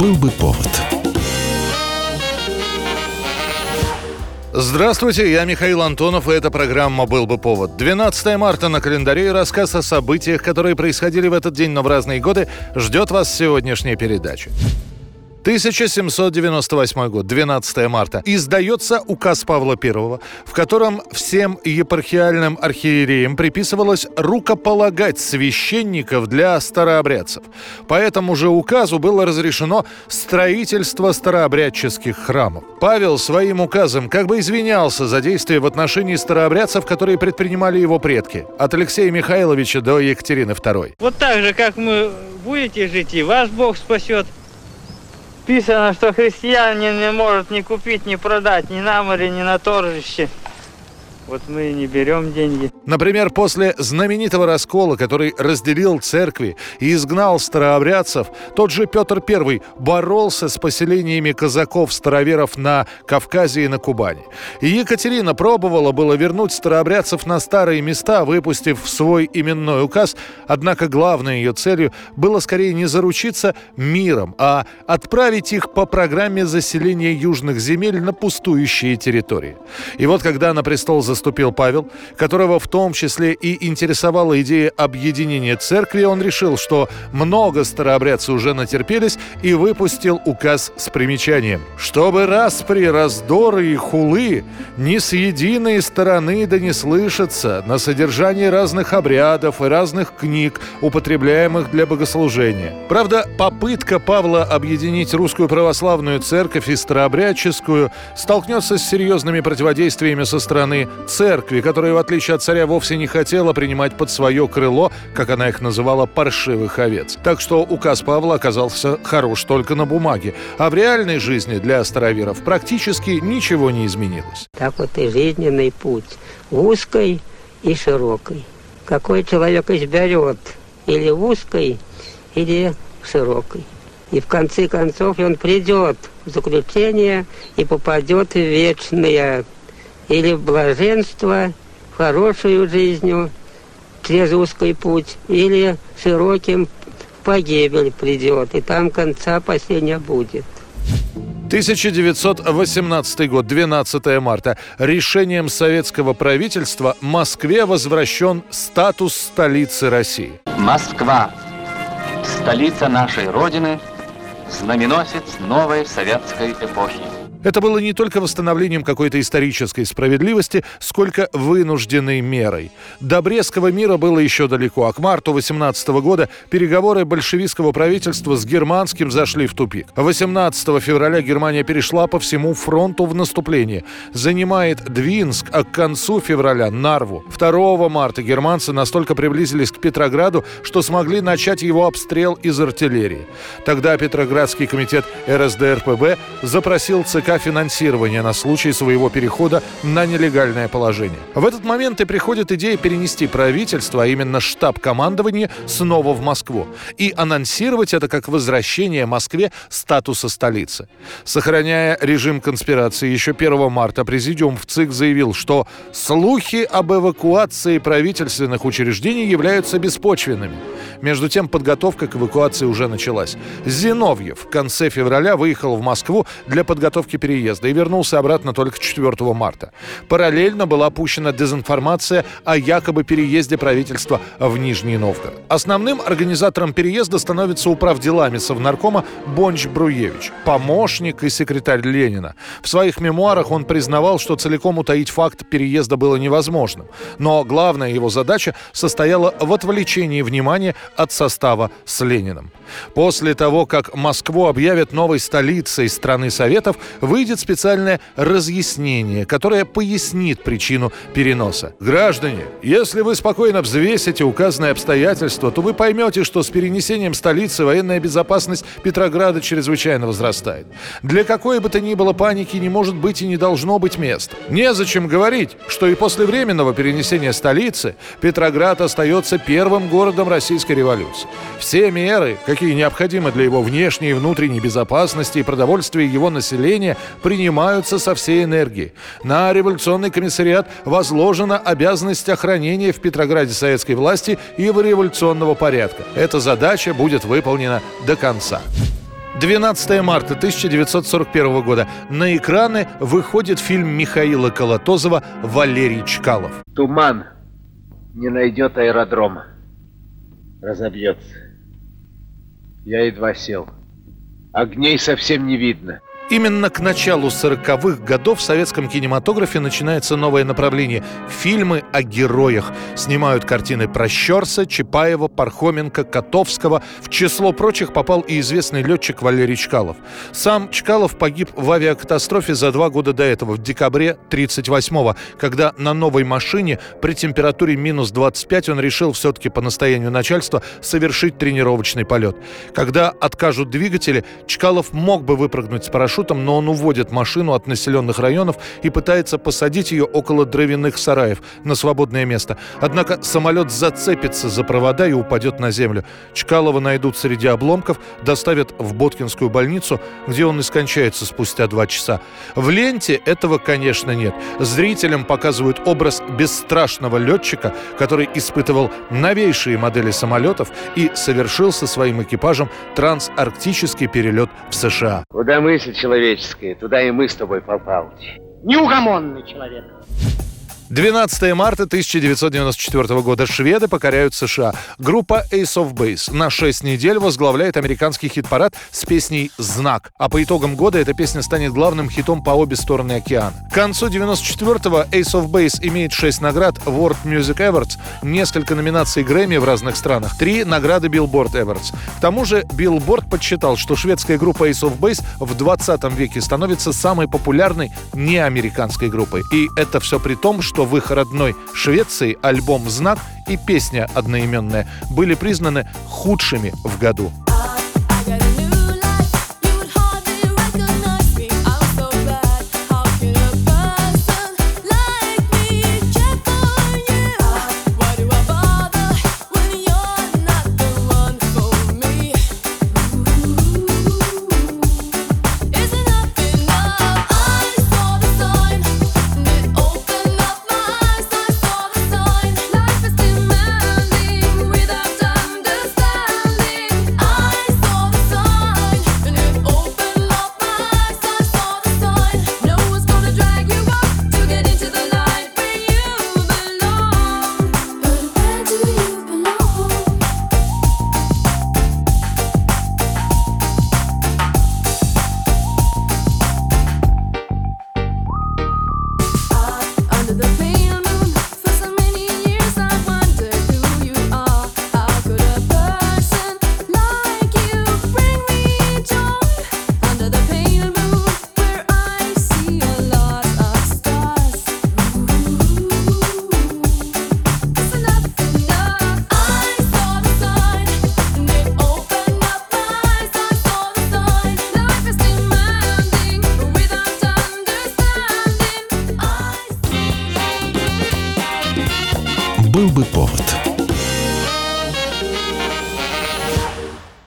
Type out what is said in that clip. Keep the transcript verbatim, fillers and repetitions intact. «Был бы повод». Здравствуйте, я Михаил Антонов, и эта программа «Был бы повод». двенадцатое марта на календаре, и рассказ о событиях, которые происходили в этот день, но в разные годы, ждет вас в сегодняшней передаче. тысяча семьсот девяносто восьмой год, двенадцатое марта. Издается указ Павла Первого, в котором всем епархиальным архиереям приписывалось рукополагать священников для старообрядцев. По этому же указу было разрешено строительство старообрядческих храмов. Павел своим указом как бы извинялся за действия в отношении старообрядцев, которые предпринимали его предки, от Алексея Михайловича до Екатерины Второй. Вот так же, как мы будете жить, и вас Бог спасет. Писано, что христианин не может ни купить, ни продать, ни на море, ни на торжище. Вот мы и не берем деньги. Например, после знаменитого раскола, который разделил церкви и изгнал старообрядцев, тот же Петр Первый боролся с поселениями казаков-староверов на Кавказе и на Кубани. И Екатерина пробовала было вернуть старообрядцев на старые места, выпустив свой именной указ, однако главной ее целью было скорее не заручиться миром, а отправить их по программе заселения южных земель на пустующие территории. И вот когда на престол за Вступил Павел, которого в том числе и интересовала идея объединения церкви, он решил, что много старообрядцы уже натерпелись, и выпустил указ с примечанием: «Чтобы распри, раздоры и хулы ни с единой стороны да не слышатся на содержании разных обрядов и разных книг, употребляемых для богослужения». Правда, попытка Павла объединить русскую православную церковь и старообрядческую столкнется с серьезными противодействиями со стороны церкви, которая, в отличие от царя, вовсе не хотела принимать под свое крыло, как она их называла, паршивых овец. Так что указ Павла оказался хорош только на бумаге, а в реальной жизни для староверов практически ничего не изменилось. Так вот и жизненный путь, узкой и широкой. Какой человек изберет, или узкой, или широкой. И в конце концов он придет в заключение и попадет в вечное или в блаженство, в хорошую жизнь, через узкий путь, или широким в погибель придет, и там конца последнего будет. тысяча девятьсот восемнадцатый год, двенадцатое марта. Решением советского правительства Москве возвращен статус столицы России. Москва, столица нашей Родины, знаменосец новой советской эпохи. Это было не только восстановлением какой-то исторической справедливости, сколько вынужденной мерой. До Брестского мира было еще далеко, а к марту восемнадцатого года переговоры большевистского правительства с германским зашли в тупик. восемнадцатого февраля Германия перешла по всему фронту в наступление. Занимает Двинск, а к концу февраля – Нарву. второго марта германцы настолько приблизились к Петрограду, что смогли начать его обстрел из артиллерии. Тогда Петроградский комитет эр эс дэ эр пэ бэ запросил ЦК финансирования на случай своего перехода на нелегальное положение. В этот момент и приходит идея перенести правительство, а именно штаб командования, снова в Москву и анонсировать это как возвращение Москве статуса столицы. Сохраняя режим конспирации, еще первого марта президиум ВЦИК заявил, что слухи об эвакуации правительственных учреждений являются беспочвенными. Между тем, подготовка к эвакуации уже началась. Зиновьев в конце февраля выехал в Москву для подготовки переезда и вернулся обратно только четвертого марта. Параллельно была опущена дезинформация о якобы переезде правительства в Нижний Новгород. Основным организатором переезда становится управделами совнаркома Бонч Бруевич, помощник и секретарь Ленина. В своих мемуарах он признавал, что целиком утаить факт переезда было невозможным. Но главная его задача состояла в отвлечении внимания от состава с Лениным. После того, как Москву объявят новой столицей страны Советов, выйдет специальное разъяснение, которое пояснит причину переноса. Граждане, если вы спокойно взвесите указанные обстоятельства, то вы поймете, что с перенесением столицы военная безопасность Петрограда чрезвычайно возрастает. Для какой бы то ни было паники не может быть и не должно быть места. Незачем говорить, что и после временного перенесения столицы Петроград остается первым городом Российской революции. Все меры, какие необходимы для его внешней и внутренней безопасности и продовольствия его населения, принимаются со всей энергией. На революционный комиссариат возложена обязанность охранения в Петрограде советской власти и революционного порядка. Эта задача будет выполнена до конца. двенадцатое марта тысяча девятьсот сорок первого года на экраны выходит фильм Михаила Калатозова «Валерий Чкалов». Туман не найдет аэродрома. Разобьется. Я едва сел. Огней совсем не видно. Именно к началу сороковых годов в советском кинематографе начинается новое направление – фильмы о героях. Снимают картины про Щерса, Чапаева, Пархоменко, Котовского. В число прочих попал и известный летчик Валерий Чкалов. Сам Чкалов погиб в авиакатастрофе за два года до этого, в декабре тридцать восьмого, когда на новой машине при температуре минус двадцать пять он решил все-таки по настоянию начальства совершить тренировочный полет. Когда откажут двигатели, Чкалов мог бы выпрыгнуть с парашюта, но он уводит машину от населенных районов и пытается посадить ее около дровяных сараев на свободное место. Однако самолет зацепится за провода и упадет на землю. Чкалова найдут среди обломков, доставят в Боткинскую больницу, где он и скончается спустя два часа. В ленте этого, конечно, нет. Зрителям показывают образ бесстрашного летчика, который испытывал новейшие модели самолетов и совершил со своим экипажем трансарктический перелет в США. Куда мысль человеческая, туда и мы с тобой попали. Неугомонный человек. двенадцатое марта тысяча девятьсот девяносто четвёртого года шведы покоряют США. Группа Ace of Base на шесть недель возглавляет американский хит-парад с песней «Знак». А по итогам года эта песня станет главным хитом по обе стороны океана. К концу девяносто четвёртого Ace of Base имеет шесть наград World Music Awards, несколько номинаций Грэмми в разных странах, три награды Billboard Awards. К тому же Billboard подсчитал, что шведская группа Ace of Base в двадцатом веке становится самой популярной неамериканской группой. И это все при том, что что в их родной Швеции альбом «Знак» и песня одноименная были признаны худшими в году. Был бы повод.